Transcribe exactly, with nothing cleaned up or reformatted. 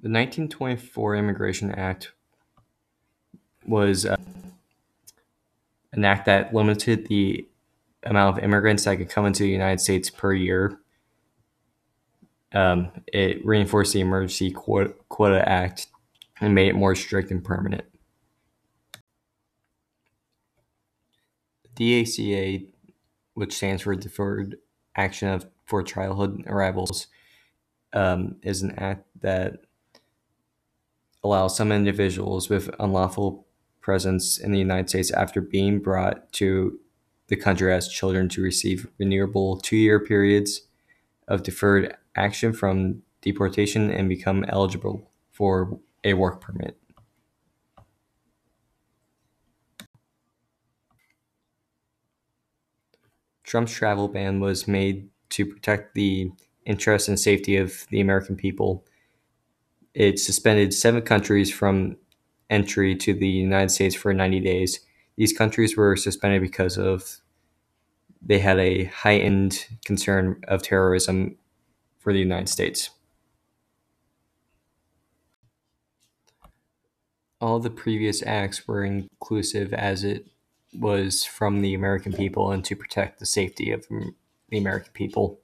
The nineteen twenty-four Immigration Act was uh, an act that limited the amount of immigrants that could come into the United States per year. Um, it reinforced the Emergency Quota, Quota Act and made it more strict and permanent. The D A C A, which stands for Deferred Action of, for Childhood Arrivals, um, is an act that allows some individuals with unlawful presence in the United States after being brought to the country as children to receive renewable two-year periods of deferred action from deportation and become eligible for a work permit. Trump's travel ban was made to protect the interests and safety of the American people. It suspended seven countries from entry to the United States for ninety days. These countries were suspended because of they had a heightened concern of terrorism for the United States. All the previous acts were inclusive as it was from the American people and to protect the safety of the American people.